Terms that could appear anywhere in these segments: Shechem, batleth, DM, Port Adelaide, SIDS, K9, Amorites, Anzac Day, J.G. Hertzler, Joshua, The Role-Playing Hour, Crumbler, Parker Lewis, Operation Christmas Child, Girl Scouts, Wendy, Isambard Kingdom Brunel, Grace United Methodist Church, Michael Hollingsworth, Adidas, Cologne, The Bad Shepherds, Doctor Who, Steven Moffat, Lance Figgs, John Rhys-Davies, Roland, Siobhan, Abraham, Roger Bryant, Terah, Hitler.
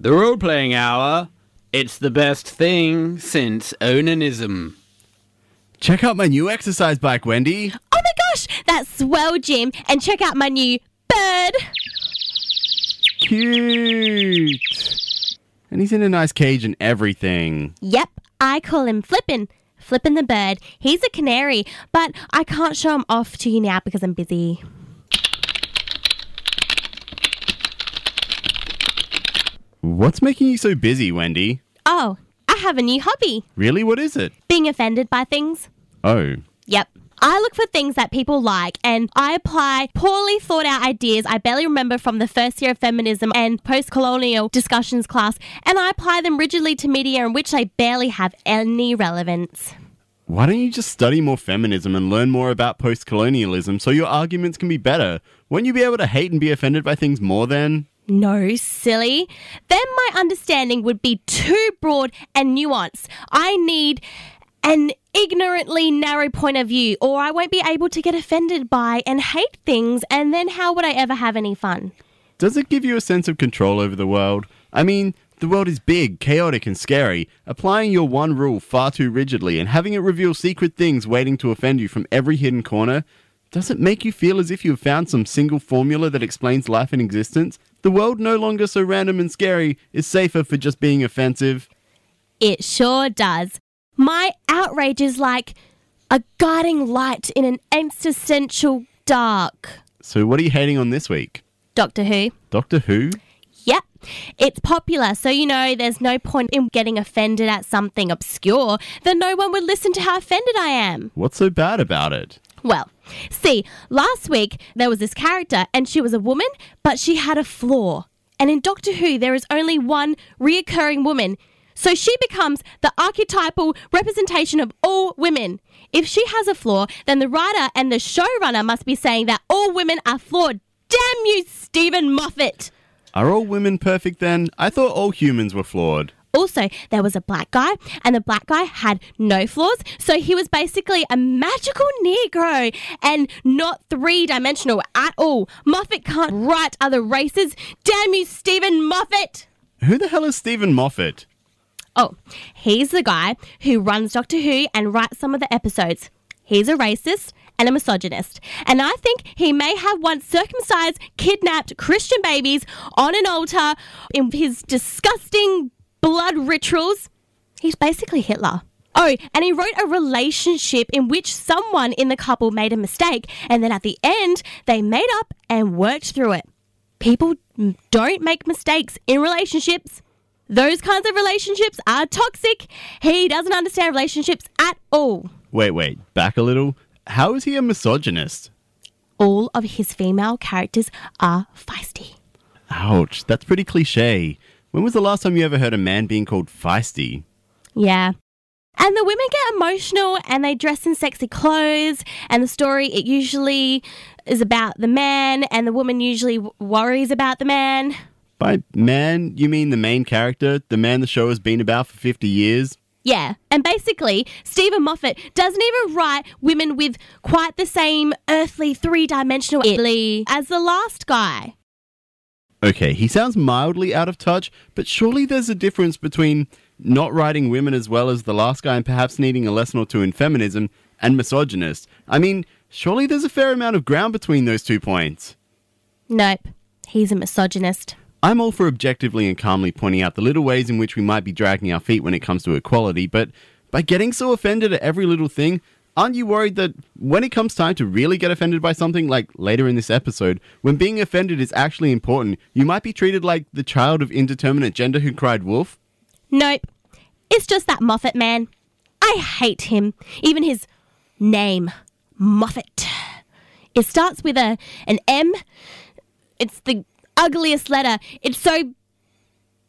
The Role-Playing Hour, it's the best thing since onanism. Check out my new exercise bike, Wendy. Oh my gosh, that's swell, Jim. And check out my new bird. Cute. And he's in a nice cage and everything. Yep, I call him Flippin'. Flippin' the bird. He's a canary, but I can't show him off to you now because I'm busy. What's making you so busy, Wendy? Oh, I have a new hobby. Really? What is it? Being offended by things. Oh. Yep. I look for things that people like and I apply poorly thought out ideas I barely remember from the first year of feminism and post-colonial discussions class, and I apply them rigidly to media in which they barely have any relevance. Why don't you just study more feminism and learn more about post-colonialism so your arguments can be better? Won't you be able to hate and be offended by things more then? No, silly. Then my understanding would be too broad and nuanced. I need an ignorantly narrow point of view, or I won't be able to get offended by and hate things, and then how would I ever have any fun? Does it give you a sense of control over the world? I mean, the world is big, chaotic and scary. Applying your one rule far too rigidly and having it reveal secret things waiting to offend you from every hidden corner, does it make you feel as if you have found some single formula that explains life and existence? The world, no longer so random and scary, is safer for just being offensive. It sure does. My outrage is like a guiding light in an existential dark. So what are you hating on this week? Doctor Who. Doctor Who? Yep. It's popular, so you know there's no point in getting offended at something obscure. Then no one would listen to how offended I am. What's so bad about it? Well, see, last week there was this character and she was a woman, but she had a flaw. And in Doctor Who, there is only one reoccurring woman. So she becomes the archetypal representation of all women. If she has a flaw, then the writer and the showrunner must be saying that all women are flawed. Damn you, Steven Moffat! Are all women perfect then? I thought all humans were flawed. Also, there was a black guy, and the black guy had no flaws, so he was basically a magical Negro and not three-dimensional at all. Moffat can't write other races. Damn you, Steven Moffat! Who the hell is Steven Moffat? Oh, he's the guy who runs Doctor Who and writes some of the episodes. He's a racist and a misogynist. And I think he may have once circumcised, kidnapped Christian babies on an altar in his disgusting blood rituals. He's basically Hitler. Oh, and he wrote a relationship in which someone in the couple made a mistake, and then at the end, they made up and worked through it. People don't make mistakes in relationships. Those kinds of relationships are toxic. He doesn't understand relationships at all. Wait, back a little. How is he a misogynist? All of his female characters are feisty. Ouch, that's pretty cliche. When was the last time you ever heard a man being called feisty? Yeah. And the women get emotional and they dress in sexy clothes, and the story, it usually is about the man, and the woman usually worries about the man. By man, you mean the main character, the man the show has been about for 50 years? Yeah, and basically, Steven Moffat doesn't even write women with quite the same earthly three-dimensional Italy as the last guy. Okay, he sounds mildly out of touch, but surely there's a difference between not writing women as well as the last guy and perhaps needing a lesson or two in feminism and misogynist. I mean, surely there's a fair amount of ground between those 2 points. Nope, he's a misogynist. I'm all for objectively and calmly pointing out the little ways in which we might be dragging our feet when it comes to equality, but by getting so offended at every little thing, aren't you worried that when it comes time to really get offended by something, like later in this episode, when being offended is actually important, you might be treated like the child of indeterminate gender who cried wolf? Nope. It's just that Moffat man. I hate him. Even his name, Moffat. It starts with an M. It's the ugliest letter. It's so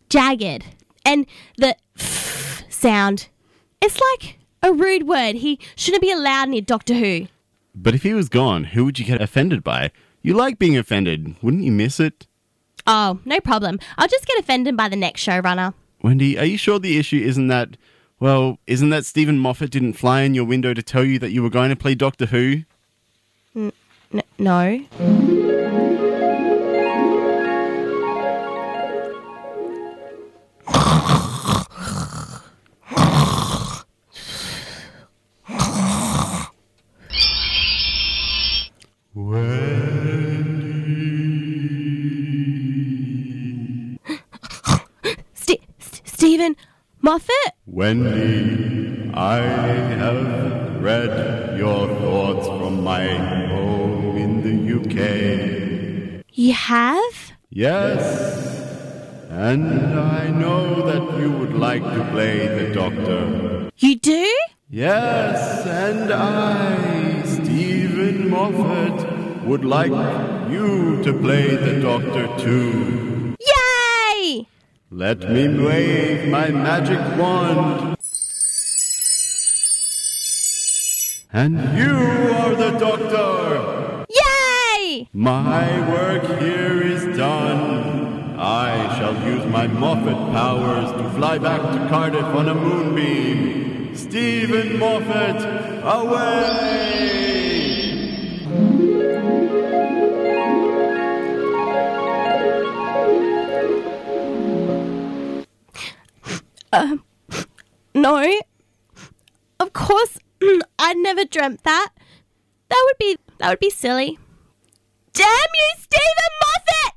jagged. And the f sound. It's like a rude word. He shouldn't be allowed near Doctor Who. But if he was gone, who would you get offended by? You like being offended. Wouldn't you miss it? Oh, no problem. I'll just get offended by the next showrunner. Wendy, are you sure the issue isn't that Steven Moffat didn't fly in your window to tell you that you were going to play Doctor Who? No. Steven Moffat? Wendy, I have read your thoughts from my home in the UK. You have? Yes. And I know that you would like to play the Doctor. You do? Yes, and I, Steven Moffat, would like you to play the Doctor too. Yay! Let me wave my magic wand. And you are the Doctor! Yay! My work here is done. I shall use my Moffat powers to fly back to Cardiff on a moonbeam. Steven Moffat, away! No. Of course, I never dreamt that. That would be silly. Damn you, Steven Moffat!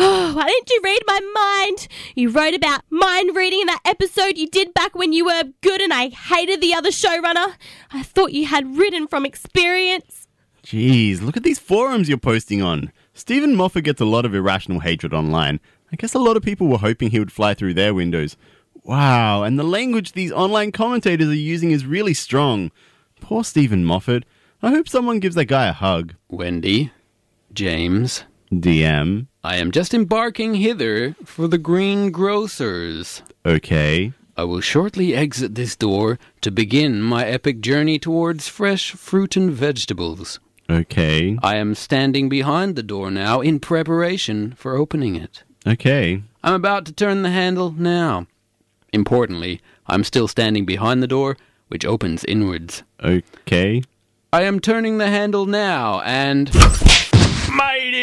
Oh, why didn't you read my mind? You wrote about mind reading in that episode you did back when you were good and I hated the other showrunner. I thought you had written from experience. Jeez, look at these forums you're posting on. Steven Moffat gets a lot of irrational hatred online. I guess a lot of people were hoping he would fly through their windows. Wow, and the language these online commentators are using is really strong. Poor Steven Moffat. I hope someone gives that guy a hug. Wendy, James, DM... I am just embarking hither for the green grocers. Okay. I will shortly exit this door to begin my epic journey towards fresh fruit and vegetables. Okay. I am standing behind the door now in preparation for opening it. Okay. I'm about to turn the handle now. Importantly, I'm still standing behind the door, which opens inwards. Okay. I am turning the handle now and... Mighties!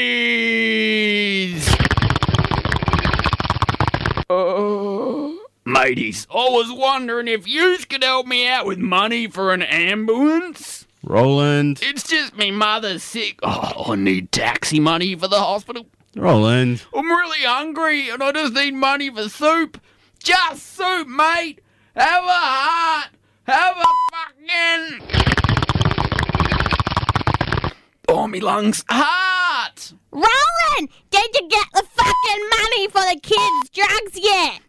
Oh, mighties, I was wondering if yous could help me out with money for an ambulance? Roland. It's just me mother's sick. Oh, I need taxi money for the hospital. Roland. I'm really hungry and I just need money for soup. Just soup, mate. Have a heart. Have a fucking... Oh, me lungs. Heart! Roland, did you get the fucking money for the kids' drugs yet?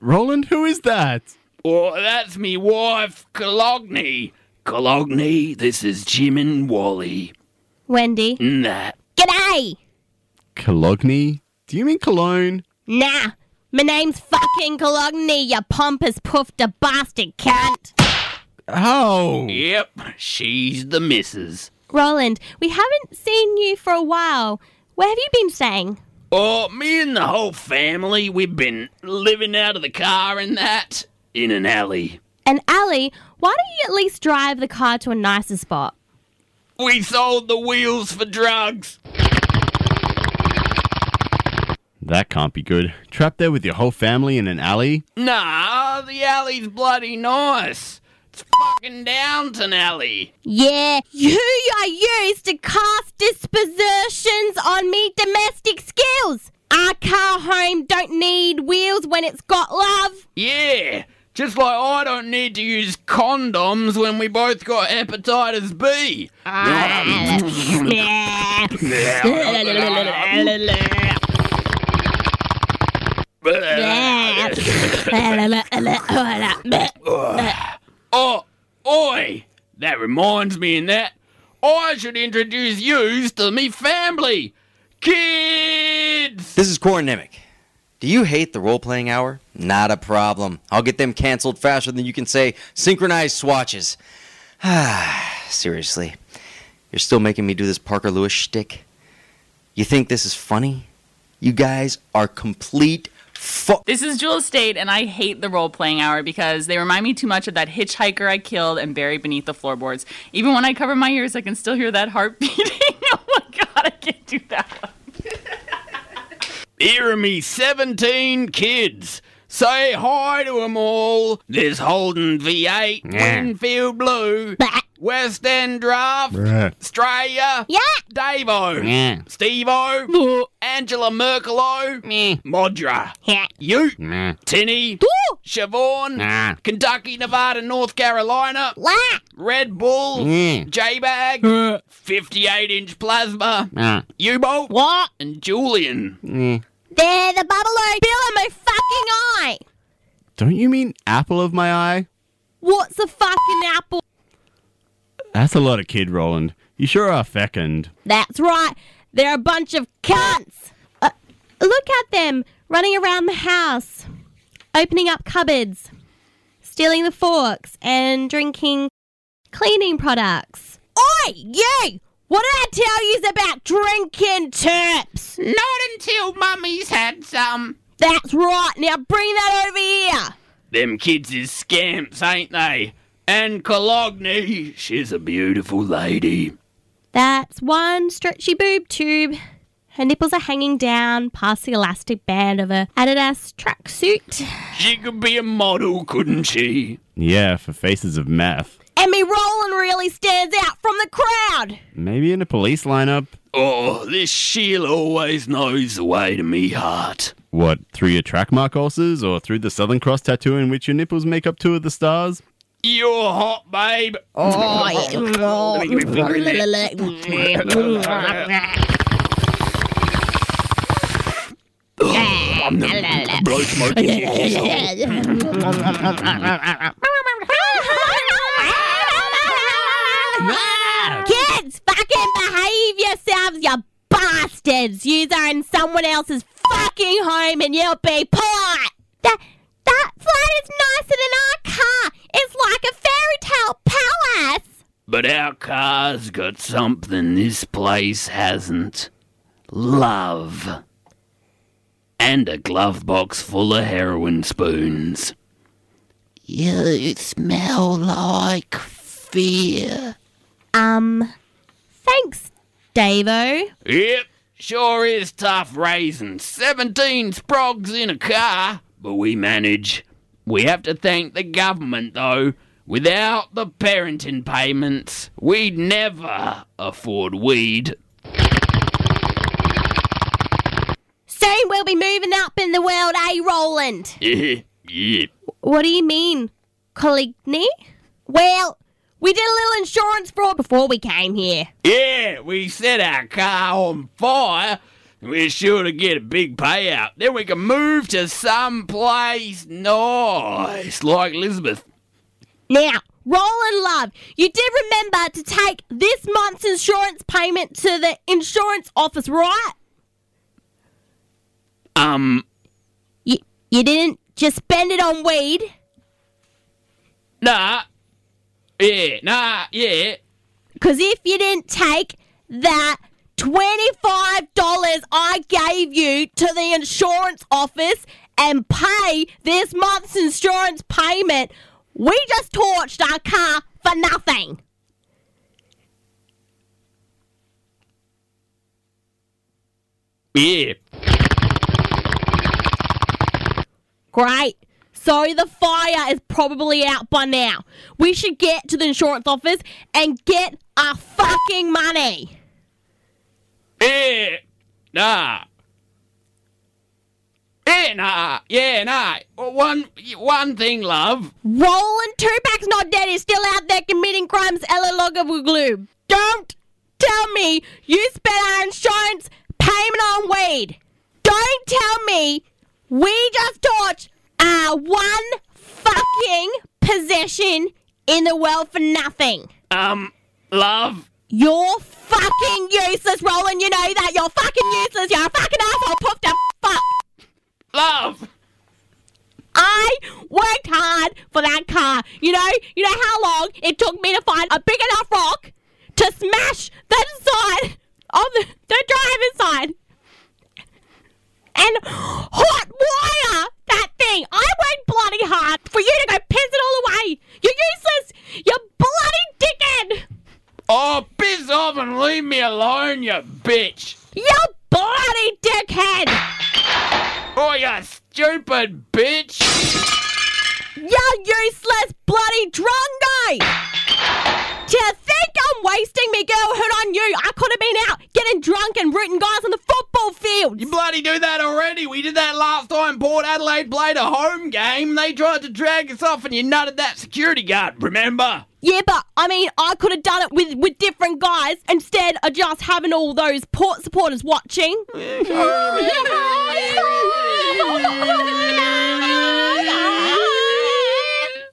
Roland, who is that? Oh, that's me wife, Cologne. Cologne, this is Jim and Wally. Wendy. Nah. G'day. Cologne? Do you mean Cologne? Nah, my name's fucking Cologne, you pompous puffed a bastard cunt. Oh. Yep, she's the missus. Roland, we haven't seen you for a while. Where have you been staying? Oh, me and the whole family, we've been living out of the car and that, in an alley. An alley? Why don't you at least drive the car to a nicer spot? We sold the wheels for drugs. That can't be good. Trapped there with your whole family in an alley? Nah, the alley's bloody nice. Fucking Downton Alley. Yeah, you are used to cast dispersions on me domestic skills. Our car home don't need wheels when it's got love. Yeah, just like I don't need to use condoms when we both got hepatitis B. Oh, oi! That reminds me in that I should introduce yous to me family! Kids! This is Kornemic. Do you hate the role-playing hour? Not a problem. I'll get them cancelled faster than you can say synchronized swatches. Seriously. You're still making me do this Parker Lewis shtick? You think this is funny? You guys are complete... This is Jewel State, and I hate the role-playing hour because they remind me too much of that hitchhiker I killed and buried beneath the floorboards. Even when I cover my ears, I can still hear that heart beating. Oh, my God, I can't do that one. Here are me 17 kids. Say hi to 'em all. There's Holden V8, Winfield Blue, West End Draft, Australia, Davo, Steve-O, Angela Merkelo, Modra, Ute, Tinny, Siobhan, Kentucky, Nevada, North Carolina, Red Bull, J-Bag, 58-inch Plasma, U-Bolt, and Julian. They're the bubble-o bill of my fucking eye! Don't you mean apple of my eye? What's a fucking apple? That's a lot of kid, Roland. You sure are fecund. That's right. They're a bunch of cunts. Look at them, running around the house, opening up cupboards, stealing the forks and drinking cleaning products. Oi, you! What did I tell you about drinking turps? Not until Mummy's had some. That's right. Now bring that over here. Them kids is scamps, ain't they? And Cologne, she's a beautiful lady. That's one stretchy boob tube. Her nipples are hanging down past the elastic band of her Adidas tracksuit. She could be a model, couldn't she? Yeah, for faces of meth. And me Roland really stands out from the crowd. Maybe in a police lineup. Oh, this Sheila always knows the way to me heart. What, through your track mark ulcers or through the Southern Cross tattoo in which your nipples make up two of the stars? You're hot, babe. Oh, I'm the blow smoke. Kids, fucking behave yourselves, you bastards. You are in someone else's fucking home and you'll be polite. That flat is nicer than our car. It's like a fairy tale palace. But our car's got something this place hasn't. Love. And a glove box full of heroin spoons. You smell like fear. Thanks, Davo. Yep, sure is tough raising 17 sprogs in a car. But we manage. We have to thank the government, though. Without the parenting payments, we'd never afford weed. Soon we'll be moving up in the world, eh, Roland? Yeah. What do you mean, Coligny? Well, we did a little insurance fraud before we came here. Yeah, we set our car on fire. We're sure to get a big payout. Then we can move to some place nice, like Elizabeth. Now, Roland Love, you did remember to take this month's insurance payment to the insurance office, right? You didn't just spend it on weed? Nah. Because if you didn't take that $25 I gave you to the insurance office and pay this month's insurance payment, we just torched our car for nothing. Yeah. Great. So the fire is probably out by now. We should get to the insurance office and get our fucking money. Yeah, nah. One thing, love. Roland Tupac's not dead. He's still out there committing crimes. Don't tell me you spent our insurance payment on weed. Don't tell me we just torched our one fucking possession in the world for nothing. Love. You're fucking useless, Roland. You know that. You're fucking useless. You're a fucking asshole. Poof the fuck. Love. I worked hard for that car. You know how long it took me to find a big enough rock to smash the side of the driver's side and hot wire that thing. I worked bloody hard for you to go piss it all away. You're useless. You're bloody dickhead. Oh, piss off and leave me alone, you bitch! You bloody dickhead! Oh, you stupid it, bitch! You useless bloody drongo! Do you think I'm wasting me girlhood on you? I could have been out getting drunk and rooting guys on the football field. You bloody do that already. We did that last time Port Adelaide played a home game. They tried to drag us off and you nutted that security guard, remember? Yeah, but, I mean, I could have done it with different guys instead of just having all those Port supporters watching.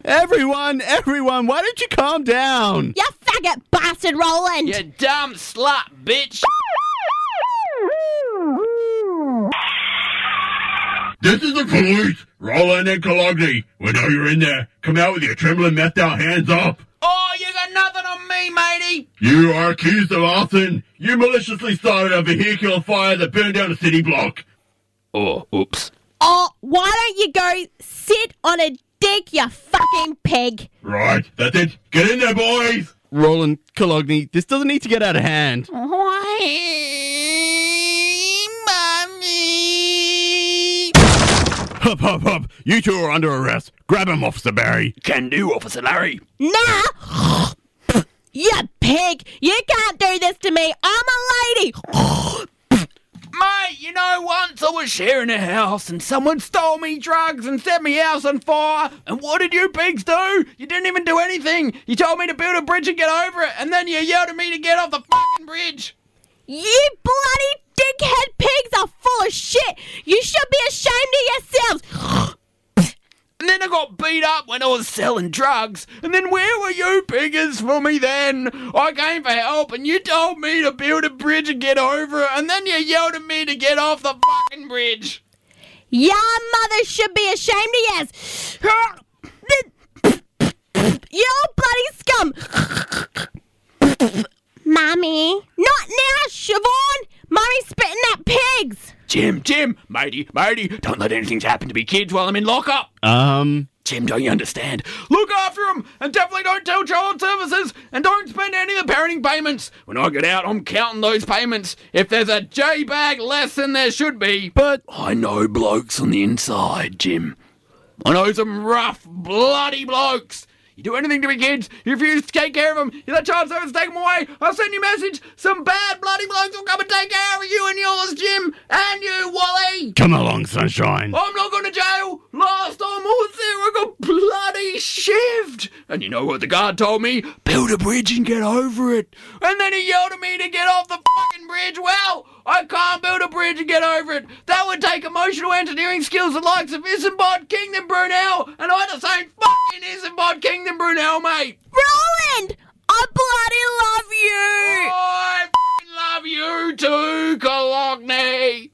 Everyone, why don't you calm down? You faggot bastard, Roland! You dumb slut, bitch! This is the police! Roland and Cologne, we know you're in there. Come out with your trembling mouth down, hands up! Oh, you got nothing on me, matey! You are accused of arson! You maliciously started a vehicular fire that burned down a city block! Oh, oops. Oh, why don't you go sit on a dick, you fucking pig. Right, that's it. Get in there, boys. Roland, Cologne, this doesn't need to get out of hand. Why, Mummy? Hop. You two are under arrest. Grab him, Officer Barry. Can do, Officer Larry. Nah. You pig. You can't do this to me. I'm a lady. Mate, you know, once I was sharing a house and someone stole me drugs and set me house on fire. And what did you pigs do? You didn't even do anything. You told me to build a bridge and get over it. And then you yelled at me to get off the fucking bridge. You bloody dickhead pigs are full of shit. You should be ashamed of yourselves. And then I got beat up when I was selling drugs. And then where were you piggers for me then? I came for help and you told me to build a bridge and get over it. And then you yelled at me to get off the fucking bridge. Your mother should be ashamed of yours. You bloody scum. Mummy. Not now, Siobhan. Mummy's spitting at pigs. Jim, matey, don't let anything happen to me kids while I'm in lockup. Jim, don't you understand? Look after them, and definitely don't tell child services, and don't spend any of the parenting payments. When I get out, I'm counting those payments. If there's a J-bag less than there should be. But I know blokes on the inside, Jim. I know some rough, bloody blokes. You do anything to me kids, you refuse to take care of them, you let child services take them away, I'll send you a message, some bad bloody blokes will come and take care of you and yours, Jim, and you, Wally. Come along, sunshine. I'm not going to jail. Last time I was there, I got bloody shivved. And you know what the guard told me? Build a bridge and get over it. And then he yelled at me to get off the fucking bridge. Well, I can't build a bridge and get over it. That would take emotional engineering skills the likes of Isambard Kingdom Brunel, and I just ain't fucking Isambard Kingdom Brunel, mate. Roland, I bloody love you. I fucking love you too, Cologne.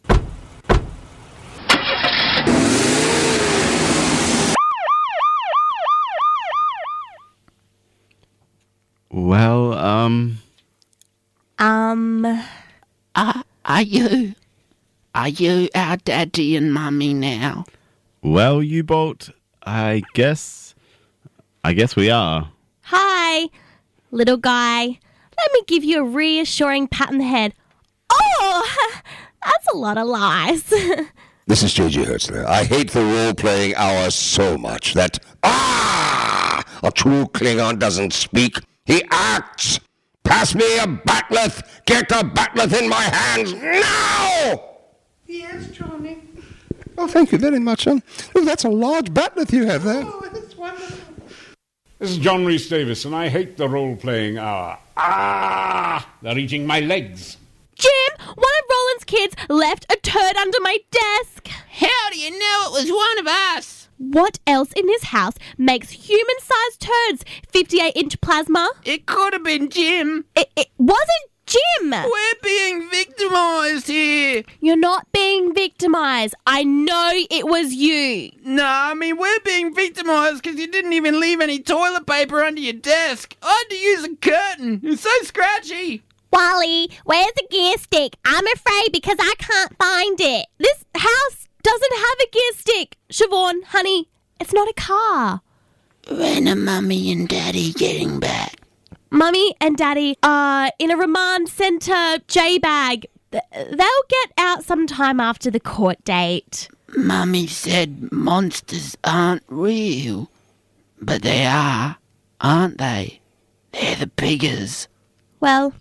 Well, Are you our daddy and mummy now? Well, Ubolt, I guess we are. Hi, little guy. Let me give you a reassuring pat on the head. Oh, that's a lot of lies. This is J.G. Hertzler. I hate the role-playing hour so much that, a true Klingon doesn't speak. He acts. Pass me a batleth! Get a batleth in my hands now! Yes, Johnny. Oh, thank you very much, son. Oh, that's a large batleth you have there. Oh, it's wonderful. This is John Rhys-Davies, and I hate the role-playing hour. They're eating my legs. Jim, one of Roland's kids left a turd under my desk. How do you know it was one of us? What else in this house makes human-sized turds? 58-inch plasma? It could have been Jim. It wasn't Jim. We're being victimised here. You're not being victimised. I know it was you. No, I mean, we're being victimised because you didn't even leave any toilet paper under your desk. I had to use a curtain. It's so scratchy. Wally, where's the gear stick? I'm afraid because I can't find it. This house doesn't have a gear stick. Siobhan, honey, it's not a car. When are Mummy and Daddy getting back? Mummy and Daddy are in a remand centre J-bag. They'll get out sometime after the court date. Mummy said monsters aren't real, but they are, aren't they? They're the piggers. Well,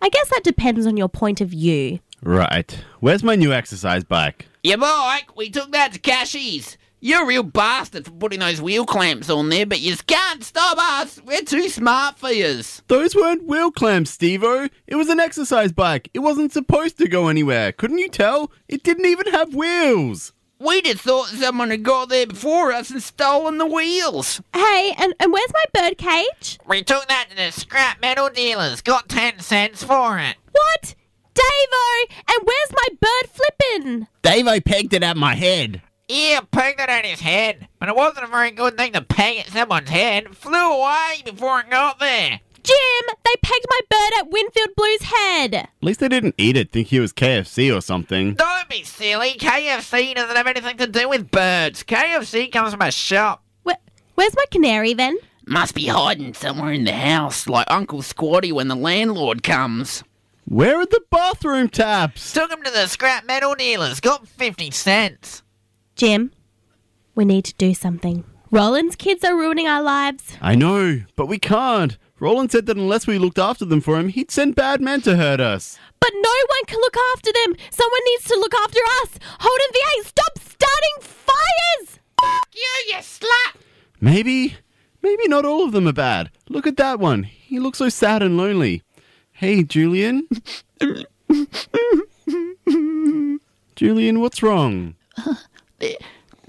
I guess that depends on your point of view. Right. Where's my new exercise bike? Yeah, Mike, we took that to Cashies. You're a real bastard for putting those wheel clamps on there, but you can't stop us. We're too smart for yous. Those weren't wheel clamps, Steve-o. It was an exercise bike. It wasn't supposed to go anywhere. Couldn't you tell? It didn't even have wheels. We just thought someone had got there before us and stolen the wheels. Hey, and where's my birdcage? We took that to the scrap metal dealers. Got 10 cents for it. What? Davo! And where's my bird flippin'? Davo pegged it at my head. Yeah, pegged it at his head. But it wasn't a very good thing to peg at someone's head. It flew away before it got there. Jim, they pegged my bird at Winfield Blue's head. At least they didn't eat it, think he was KFC or something. Don't be silly. KFC doesn't have anything to do with birds. KFC comes from a shop. Where's my canary then? Must be hiding somewhere in the house, like Uncle Squatty when the landlord comes. Where are the bathroom taps? Took them to the scrap metal dealers. Got 50 cents. Jim, we need to do something. Roland's kids are ruining our lives. I know, but we can't. Roland said that unless we looked after them for him, he'd send bad men to hurt us. But no one can look after them. Someone needs to look after us. Holden V8, stop starting fires! Fuck you, you slut! Maybe not all of them are bad. Look at that one. He looks so sad and lonely. Hey, Julian. Julian, what's wrong?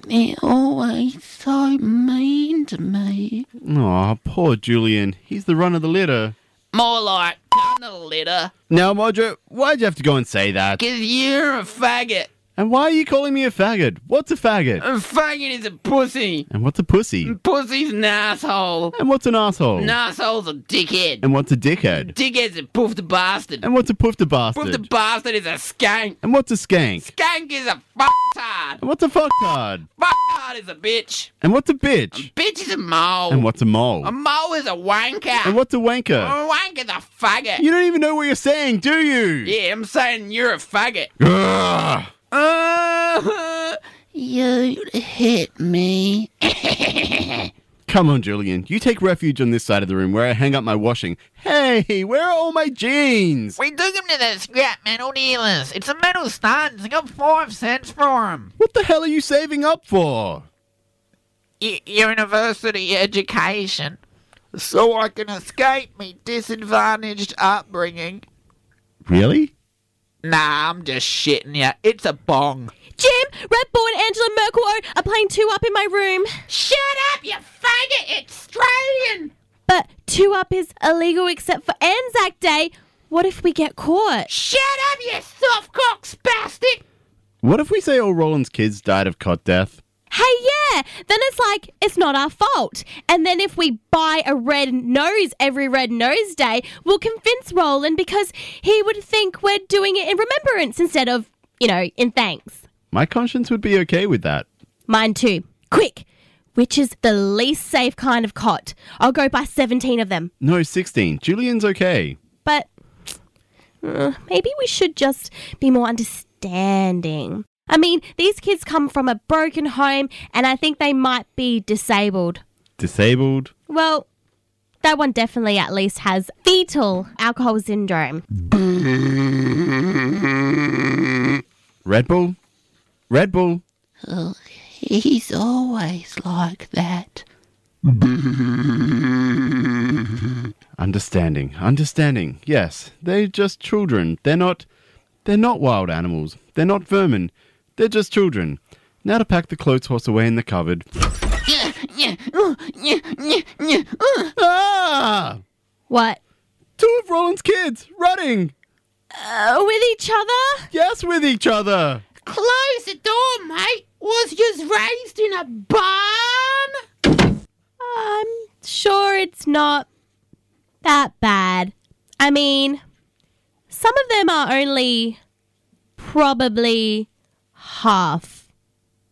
They're always so mean to me. Aw, poor Julian. He's the run of the litter. More like run of the litter. Now, Modra, why'd you have to go and say that? 'Cause you're a faggot. And why are you calling me a faggot? What's a faggot? A faggot is a pussy. And what's a pussy? Pussy's an asshole. And what's an asshole? An asshole's a dickhead. And what's a dickhead? Dickhead's a poofed bastard. And what's a poofed bastard? Poofed bastard is a skank. And what's a skank? Skank is a fucktard. And what's a fucktard? Fucktard is a bitch. And what's a bitch? A bitch is a mole. And what's a mole? A mole is a wanker. And what's a wanker? A wanker's a faggot. You don't even know what you're saying, do you? Yeah, I'm saying you're a faggot. Grrrr. You hit me. Come on, Julian. You take refuge on this side of the room where I hang up my washing. Hey, where are all my jeans? We took them to the scrap metal dealers. It's a metal stand. I got 5 cents for them. What the hell are you saving up for? University education. So I can escape me disadvantaged upbringing. Really? Nah, I'm just shitting ya. It's a bong. Jim, Red Bull and Angela Merkel are playing 2 Up in my room. Shut up, you faggot! It's Australian! But 2 Up is illegal except for Anzac Day. What if we get caught? Shut up, you soft-cock spastic! What if we say all Roland's kids died of cot death? Hey, yeah! Then it's like, it's not our fault. And then if we buy a red nose every Red Nose Day, we'll convince Roland because he would think we're doing it in remembrance instead of, in thanks. My conscience would be okay with that. Mine too. Quick! Which is the least safe kind of cot? I'll go buy 17 of them. No, 16. Julian's okay. But maybe we should just be more understanding. I mean, these kids come from a broken home and I think they might be disabled. Disabled? Well, that one definitely at least has fetal alcohol syndrome. Red Bull? Red Bull? Oh, he's always like that. Understanding. Yes, they're just children. They're not wild animals. They're not vermin. They're just children. Now to pack the clothes horse away in the cupboard. Ah! What? 2 of Roland's kids running. With each other? Yes, with each other. Close the door, mate. Was just raised in a barn? I'm sure it's not that bad. I mean, some of them are only probably half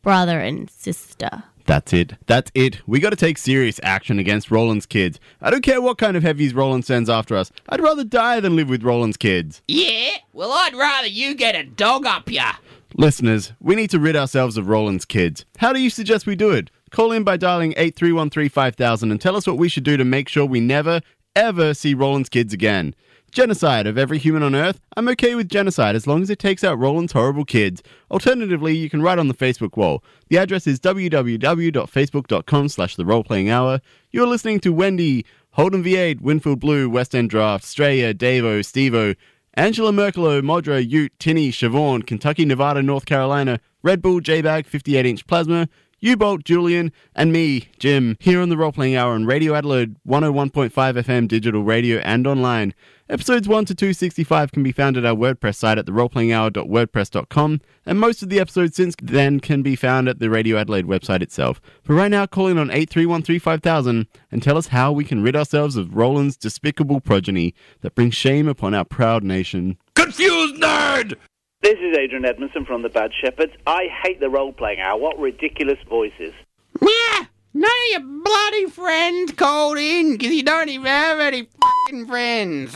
brother and sister. That's it. We got to take serious action against Roland's kids. I don't care what kind of heavies Roland sends after us. I'd rather die than live with Roland's kids. Yeah? Well, I'd rather you get a dog up ya. Listeners, we need to rid ourselves of Roland's kids. How do you suggest we do it? Call in by dialing 83135000 and tell us what we should do to make sure we never, ever see Roland's kids again. Genocide of every human on Earth? I'm okay with genocide as long as it takes out Roland's horrible kids. Alternatively, you can write on the Facebook wall. The address is www.facebook.com/theroleplayinghour. You're listening to Wendy, Holden V8, Winfield Blue, West End Draft, Straya, Davo, Stevo, Angela Merkelo, Modra, Ute, Tinny, Siobhan, Kentucky, Nevada, North Carolina, Red Bull, J-Bag, 58-inch Plasma, U-Bolt, Julian, and me, Jim, here on the Role-Playing Hour on Radio Adelaide, 101.5 FM digital radio and online. Episodes 1 to 265 can be found at our WordPress site at theroleplayinghour.wordpress.com, and most of the episodes since then can be found at the Radio Adelaide website itself. But right now, call in on 83135000 and tell us how we can rid ourselves of Roland's despicable progeny that brings shame upon our proud nation. Confused nerd! This is Adrian Edmondson from The Bad Shepherds. I hate the Role-Playing Hour. What ridiculous voices. Yeah! None of your bloody friends called in because you don't even have any fucking friends.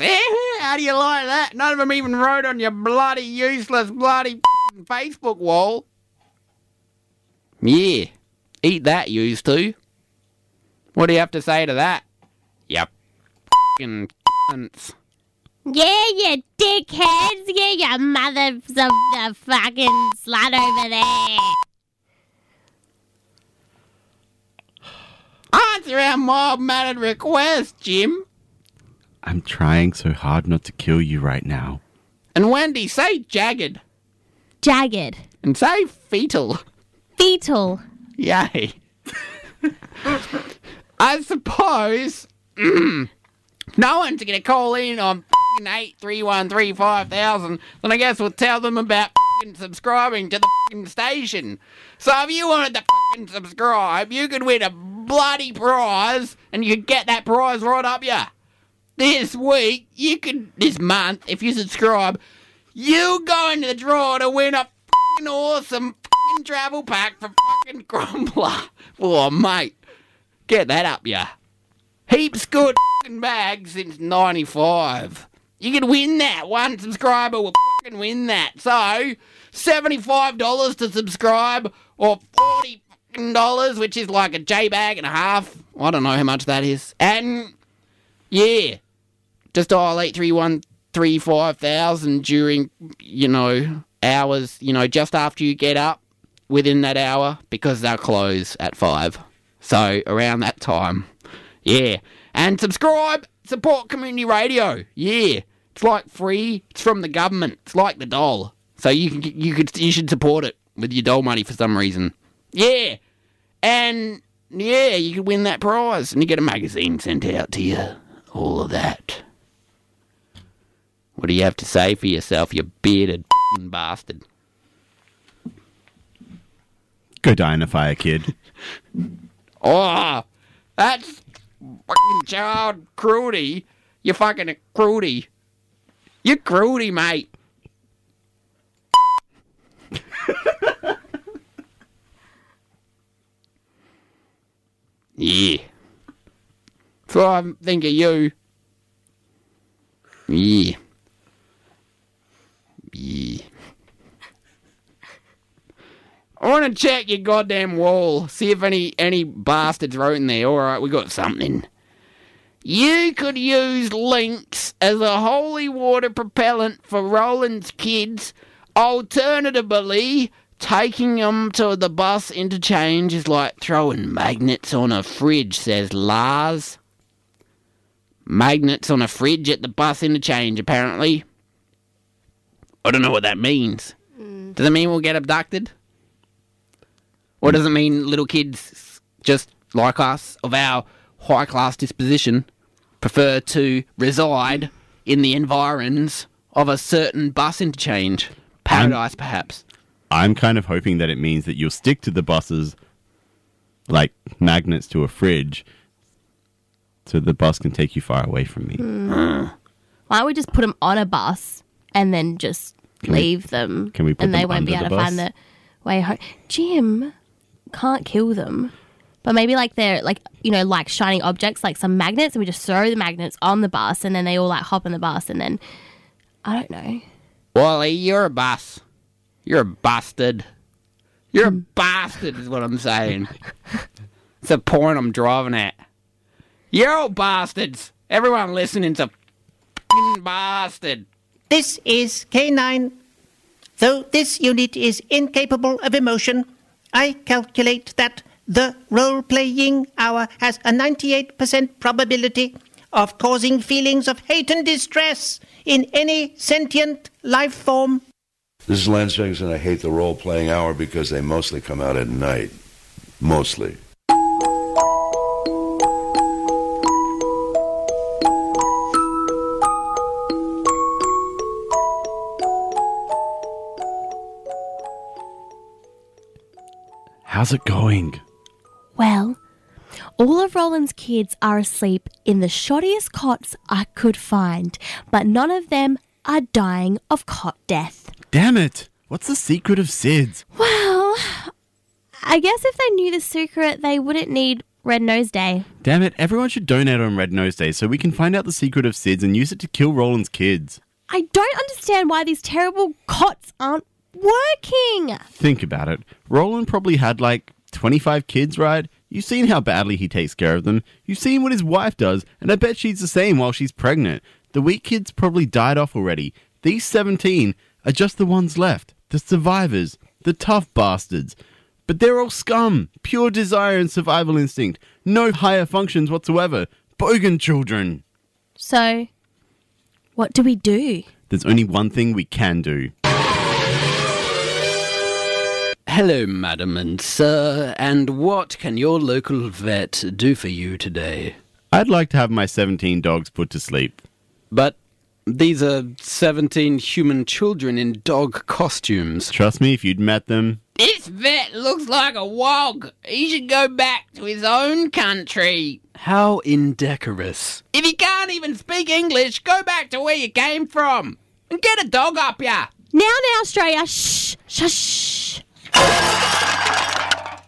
How do you like that? None of them even wrote on your bloody useless bloody Facebook wall. Yeah, eat that, used to. What do you have to say to that? You fucking cunts. Yeah, you dickheads. Yeah, your mother's a fucking slut over there. Answer our mild-mannered request, Jim. I'm trying so hard not to kill you right now. And Wendy, say jagged. Jagged. And say fetal. Fetal. Yay. I suppose no one's going to call in on 83135000, then I guess we'll tell them about subscribing to the station. So if you wanted to subscribe, you could win a bloody prize, and you could get that prize right up ya. This month, if you subscribe, you go into the draw to win a awesome travel pack for Crumbler. Oh, mate, get that up ya. Heaps good bags since 95. You could win that. One subscriber will win that. So, $75 to subscribe, or $40, which is like a J-bag and a half. I don't know how much that is. And, yeah, just dial 83135000 during, hours, just after you get up, within that hour, because they'll close at 5. So, around that time. Yeah. And subscribe, support community radio. Yeah. It's like free. It's from the government. It's like the dole. So you should support it with your dole money for some reason. Yeah. And, yeah, you could win that prize. And you get a magazine sent out to you. All of that. What do you have to say for yourself, you bearded bastard? Go die in a fire, kid. Oh, that's fucking child cruelty. You're fucking a cruelty. You're cruelty, mate. Yeah. So I think of you. Yeah. Yeah. I want to check your goddamn wall. See if any bastards wrote in there. Alright, we got something. You could use links as a holy water propellant for Roland's kids. Alternatively, taking them to the bus interchange is like throwing magnets on a fridge, says Lars. Magnets on a fridge at the bus interchange, apparently. I don't know what that means. Does it mean we'll get abducted? Or does it mean little kids, just like us, of our high-class disposition, prefer to reside in the environs of a certain bus interchange? Paradise, perhaps. I'm kind of hoping that it means that you'll stick to the buses like magnets to a fridge so the bus can take you far away from me. Why don't we just put them on a bus and then just leave them? Can we put and them they won't be able to bus? Find the way home. Jim, can't kill them. But maybe like they're like shining objects, like some magnets, and we just throw the magnets on the bus and then they all like hop on the bus and then I don't know. Wally, you're a bus. You're a bastard. You're a bastard is what I'm saying. It's the point I'm driving at. You're all bastards. Everyone listening's a f***ing bastard. This is K9. Though this unit is incapable of emotion, I calculate that the role-playing hour has a 98% probability of causing feelings of hate and distress in any sentient life form. This is Lance Figgs, and I hate the role-playing hour because they mostly come out at night. Mostly. How's it going? Well, all of Roland's kids are asleep in the shoddiest cots I could find, but none of them are dying of cot death. Damn it! What's the secret of SIDS? Well, I guess if they knew the secret, they wouldn't need Red Nose Day. Damn it, everyone should donate on Red Nose Day so we can find out the secret of SIDS and use it to kill Roland's kids. I don't understand why these terrible cots aren't working! Think about it. Roland probably had, 25 kids, right? You've seen how badly he takes care of them. You've seen what his wife does, and I bet she's the same while she's pregnant. The weak kids probably died off already. These 17 are just the ones left. The survivors. The tough bastards. But they're all scum. Pure desire and survival instinct. No higher functions whatsoever. Bogan children. So, what do we do? There's only one thing we can do. Hello, madam and sir, and what can your local vet do for you today? I'd like to have my 17 dogs put to sleep. But these are 17 human children in dog costumes. Trust me, if you'd met them. This vet looks like a wog. He should go back to his own country. How indecorous. If you can't even speak English, go back to where you came from and get a dog up ya. Now, Australia. Shh, shh.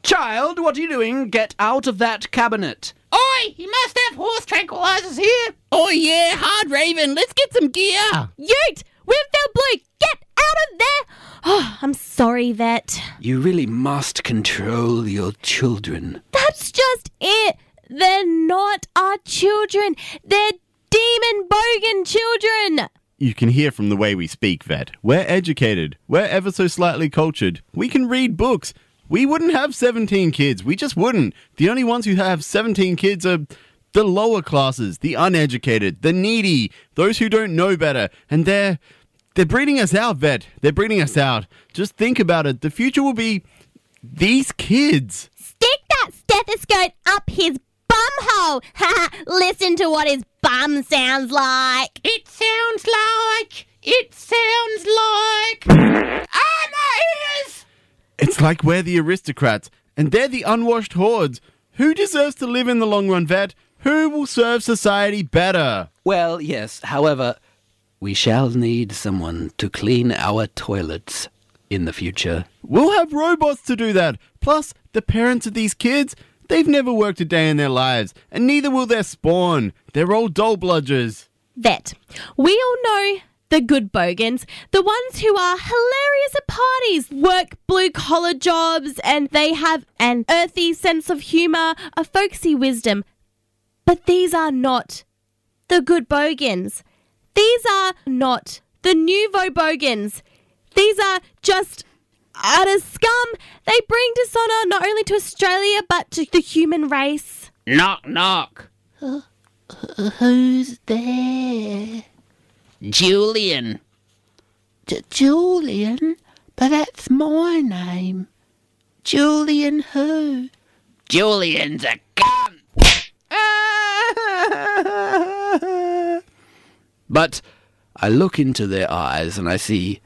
Child, what are you doing? Get out of that cabinet. Oi, you must have horse tranquilizers here. Oh yeah, hard raven, let's get some gear. Ute, we've found Blue, get out of there. Oh, I'm sorry, Vet. You really must control your children. That's just it. They're not our children. They're demon bogan children. You can hear from the way we speak, Vet. We're educated. We're ever so slightly cultured. We can read books. We wouldn't have 17 kids. We just wouldn't. The only ones who have 17 kids are the lower classes, the uneducated, the needy, those who don't know better. And they're breeding us out, Vet. They're breeding us out. Just think about it. The future will be these kids. Stick that stethoscope up his bumhole. Listen to what his bum sounds like. It sounds like... Ah, my ears! It's like we're the aristocrats, and they're the unwashed hordes. Who deserves to live in the long run, Vet? Who will serve society better? Well, yes, however, we shall need someone to clean our toilets in the future. We'll have robots to do that. Plus, the parents of these kids... They've never worked a day in their lives, and neither will their spawn. They're all dull bludgers. Vet, we all know the good bogans, the ones who are hilarious at parties, work blue-collar jobs, and they have an earthy sense of humour, a folksy wisdom. But these are not the good bogans. These are not the nouveau bogans. These are just... utter scum. They bring dishonour not only to Australia, but to the human race. Knock, knock. Who's there? Julian. Julian? But that's my name. Julian who? Julian's a cunt. But I look into their eyes and I see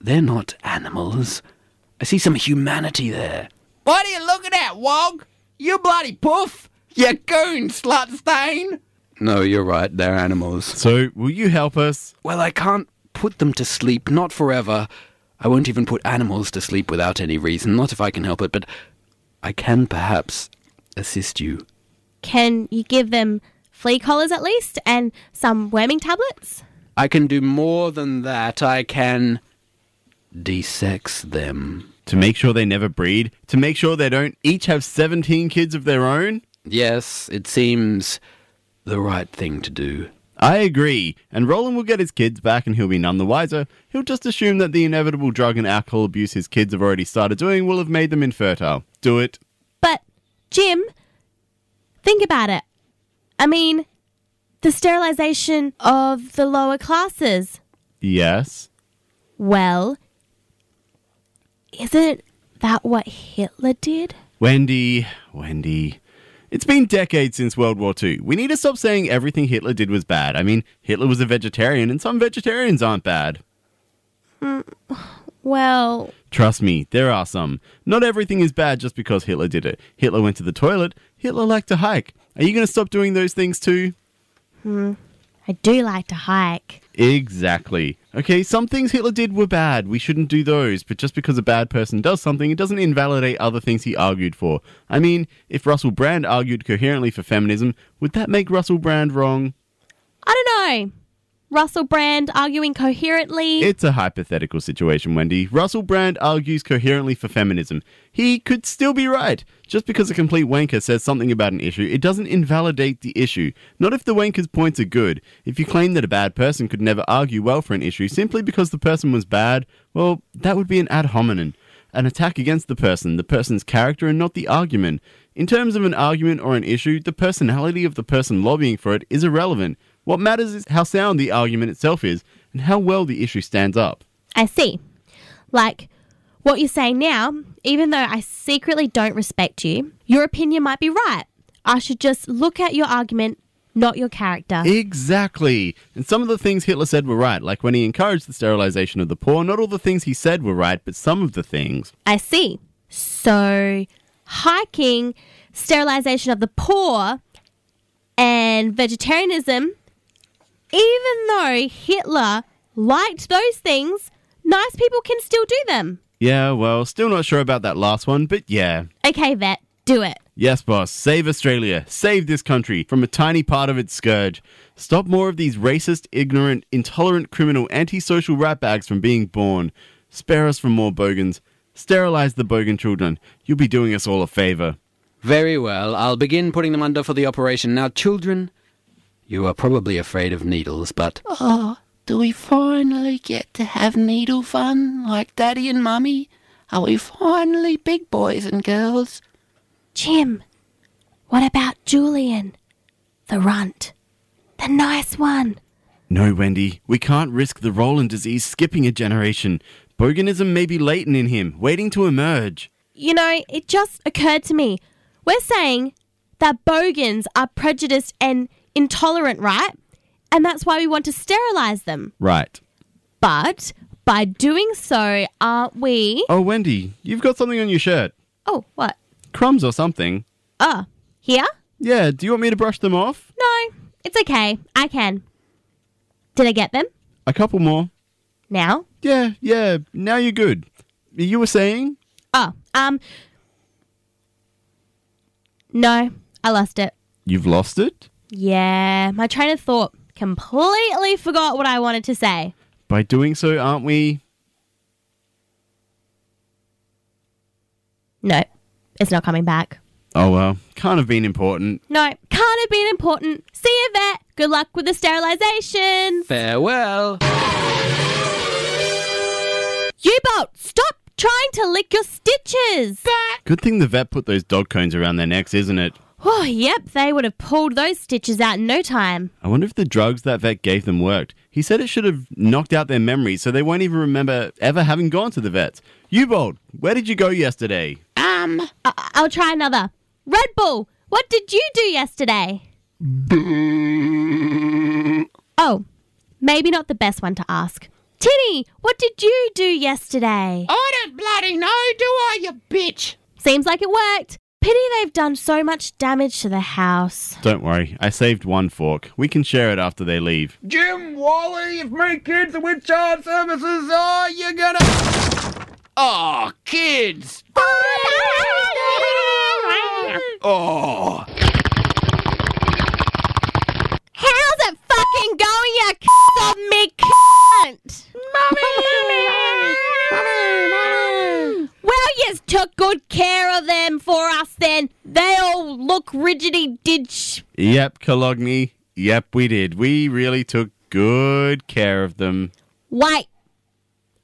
they're not animals. I see some humanity there. What are you looking at, Wog? You bloody poof! You goon slut stain! No, you're right, they're animals. So, will you help us? Well, I can't put them to sleep, not forever. I won't even put animals to sleep without any reason, not if I can help it, but I can perhaps assist you. Can you give them flea collars at least, and some worming tablets? I can do more than that. I can desex them. To make sure they never breed? To make sure they don't each have 17 kids of their own? Yes, it seems the right thing to do. I agree, and Roland will get his kids back and he'll be none the wiser. He'll just assume that the inevitable drug and alcohol abuse his kids have already started doing will have made them infertile. Do it. But, Jim, think about it. I mean, the sterilisation of the lower classes. Yes. Well, isn't that what Hitler did? Wendy... It's been decades since World War II. We need to stop saying everything Hitler did was bad. I mean, Hitler was a vegetarian, and some vegetarians aren't bad. Well... Trust me, there are some. Not everything is bad just because Hitler did it. Hitler went to the toilet. Hitler liked to hike. Are you going to stop doing those things too? I do like to hike. Exactly. Okay, some things Hitler did were bad. We shouldn't do those. But just because a bad person does something, it doesn't invalidate other things he argued for. I mean, if Russell Brand argued coherently for feminism, would that make Russell Brand wrong? I don't know. Russell Brand arguing coherently... It's a hypothetical situation, Wendy. Russell Brand argues coherently for feminism. He could still be right. Just because a complete wanker says something about an issue, it doesn't invalidate the issue. Not if the wanker's points are good. If you claim that a bad person could never argue well for an issue simply because the person was bad, well, that would be an ad hominem. An attack against the person's character, and not the argument. In terms of an argument or an issue, the personality of the person lobbying for it is irrelevant. What matters is how sound the argument itself is and how well the issue stands up. I see. Like, what you're saying now, even though I secretly don't respect you, your opinion might be right. I should just look at your argument, not your character. Exactly. And some of the things Hitler said were right, like when he encouraged the sterilisation of the poor, not all the things he said were right, but some of the things. I see. So, hiking, sterilisation of the poor, and vegetarianism... Even though Hitler liked those things, nice people can still do them. Yeah, well, still not sure about that last one, but yeah. Okay, Vet, do it. Yes, boss. Save Australia. Save this country from a tiny part of its scourge. Stop more of these racist, ignorant, intolerant, criminal, antisocial ratbags from being born. Spare us from more bogans. Sterilise the bogan children. You'll be doing us all a favour. Very well. I'll begin putting them under for the operation. Now, children... You are probably afraid of needles, but... Oh, do we finally get to have needle fun, like Daddy and Mummy? Are we finally big boys and girls? Jim, what about Julian? The runt. The nice one. No, Wendy, we can't risk the Roland disease skipping a generation. Boganism may be latent in him, waiting to emerge. You know, it just occurred to me. We're saying that bogans are prejudiced and... intolerant, right? And that's why we want to sterilise them. Right. But by doing so, aren't we... Oh, Wendy, you've got something on your shirt. Oh, what? Crumbs or something. Oh, here? Yeah, do you want me to brush them off? No, it's okay. I can. Did I get them? A couple more. Now? Yeah, now you're good. You were saying? Oh, No, I lost it. You've lost it? Yeah, my train of thought completely forgot what I wanted to say. By doing so, aren't we? No, it's not coming back. Oh, well, can't have been important. No, can't have been important. See you, Vet. Good luck with the sterilisation. Farewell. You bolt, stop trying to lick your stitches. Good thing the Vet put those dog cones around their necks, isn't it? Oh, yep, they would have pulled those stitches out in no time. I wonder if the drugs that Vet gave them worked. He said it should have knocked out their memory so they won't even remember ever having gone to the vets. Ubold, where did you go yesterday? I'll try another. Red Bull, what did you do yesterday? Oh, maybe not the best one to ask. Tinny, what did you do yesterday? I don't bloody know, do I, you bitch? Seems like it worked. Pity they've done so much damage to the house. Don't worry, I saved one fork. We can share it after they leave. Jim, Wally, if my kids are with child services, are you gonna... Oh, kids! Oh! How's it fucking going, you c***t of me, cunt? Mummy! for us then. They all look rigidy didge. Yep, Cologne. Yep, we did. We really took good care of them. Wait.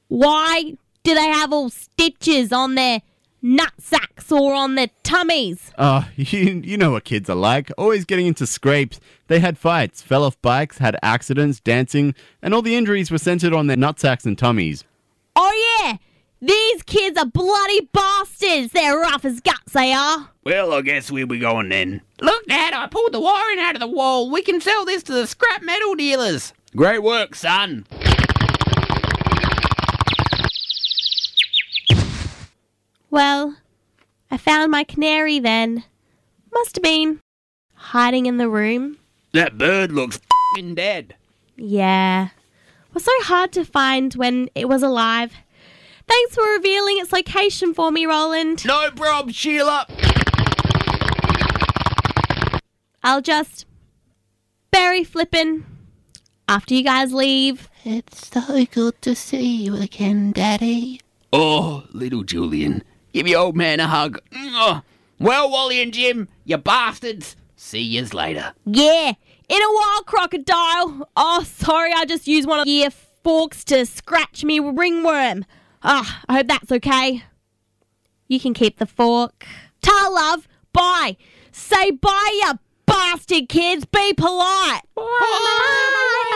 Why do they have all stitches on their nutsacks or on their tummies? Oh, you know what kids are like. Always getting into scrapes. They had fights, fell off bikes, had accidents, dancing, and all the injuries were centred on their nutsacks and tummies. Oh, yeah. These kids are bloody bastards. They're rough as guts, they are. Well, I guess we'll be going then. Look, Dad, I pulled the wiring out of the wall. We can sell this to the scrap metal dealers. Great work, son. Well, I found my canary then. Must have been hiding in the room. That bird looks f***ing dead. Yeah. It was so hard to find when it was alive. Thanks for revealing its location for me, Roland. No problem, Sheila. I'll just bury flippin' after you guys leave. It's so good to see you again, Daddy. Oh, little Julian. Give your old man a hug. Well, Wally and Jim, you bastards. See yous later. Yeah, in a while, crocodile. Oh, sorry, I just used one of your forks to scratch me ringworm. Ah, I hope that's okay. You can keep the fork. Ta, love. Bye. Say bye, you bastard kids. Be polite. Bye.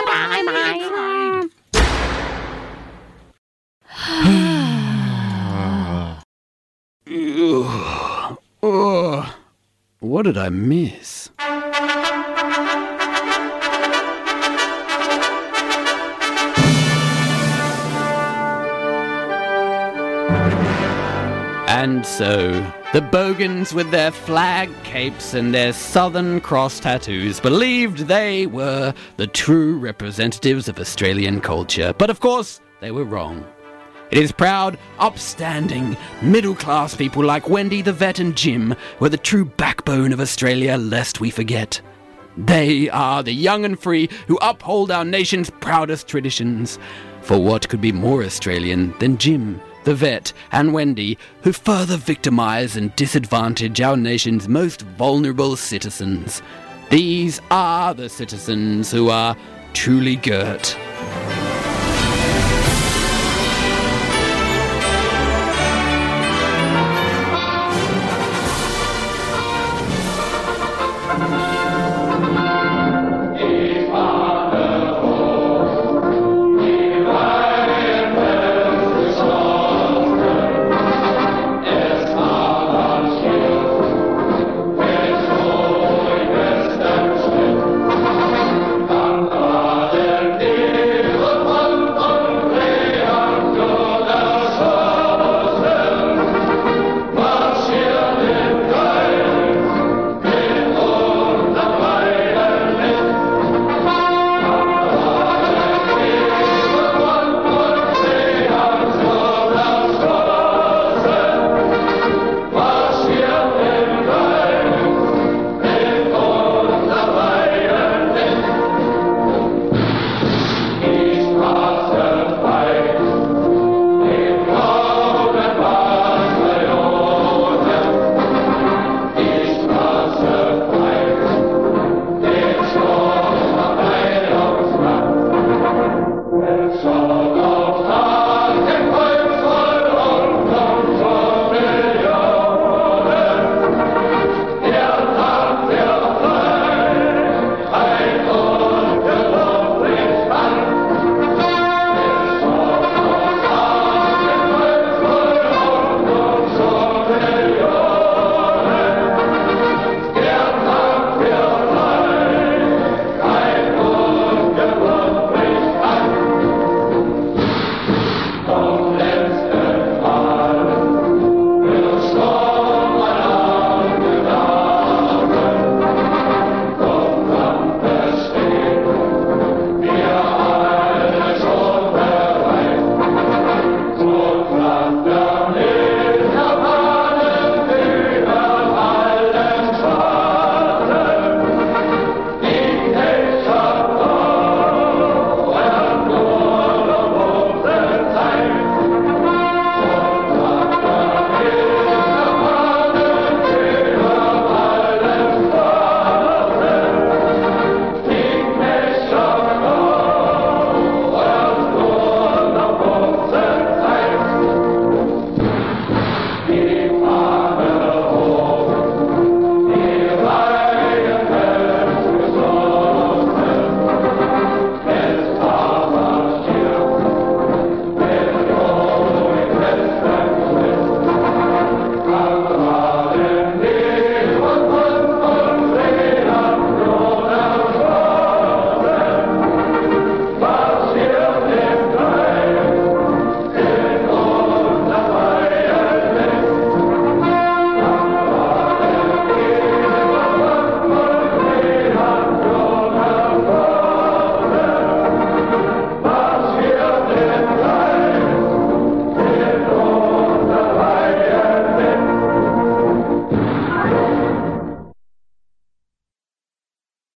Bye. Bye. Bye. What did I miss? And so, the Bogans with their flag capes and their Southern Cross tattoos believed they were the true representatives of Australian culture. But of course, they were wrong. It is proud, upstanding, middle-class people like Wendy, the vet, and Jim were the true backbone of Australia, lest we forget. They are the young and free who uphold our nation's proudest traditions. For what could be more Australian than Jim, the vet, and Wendy, who further victimise and disadvantage our nation's most vulnerable citizens? These are the citizens who are truly girt.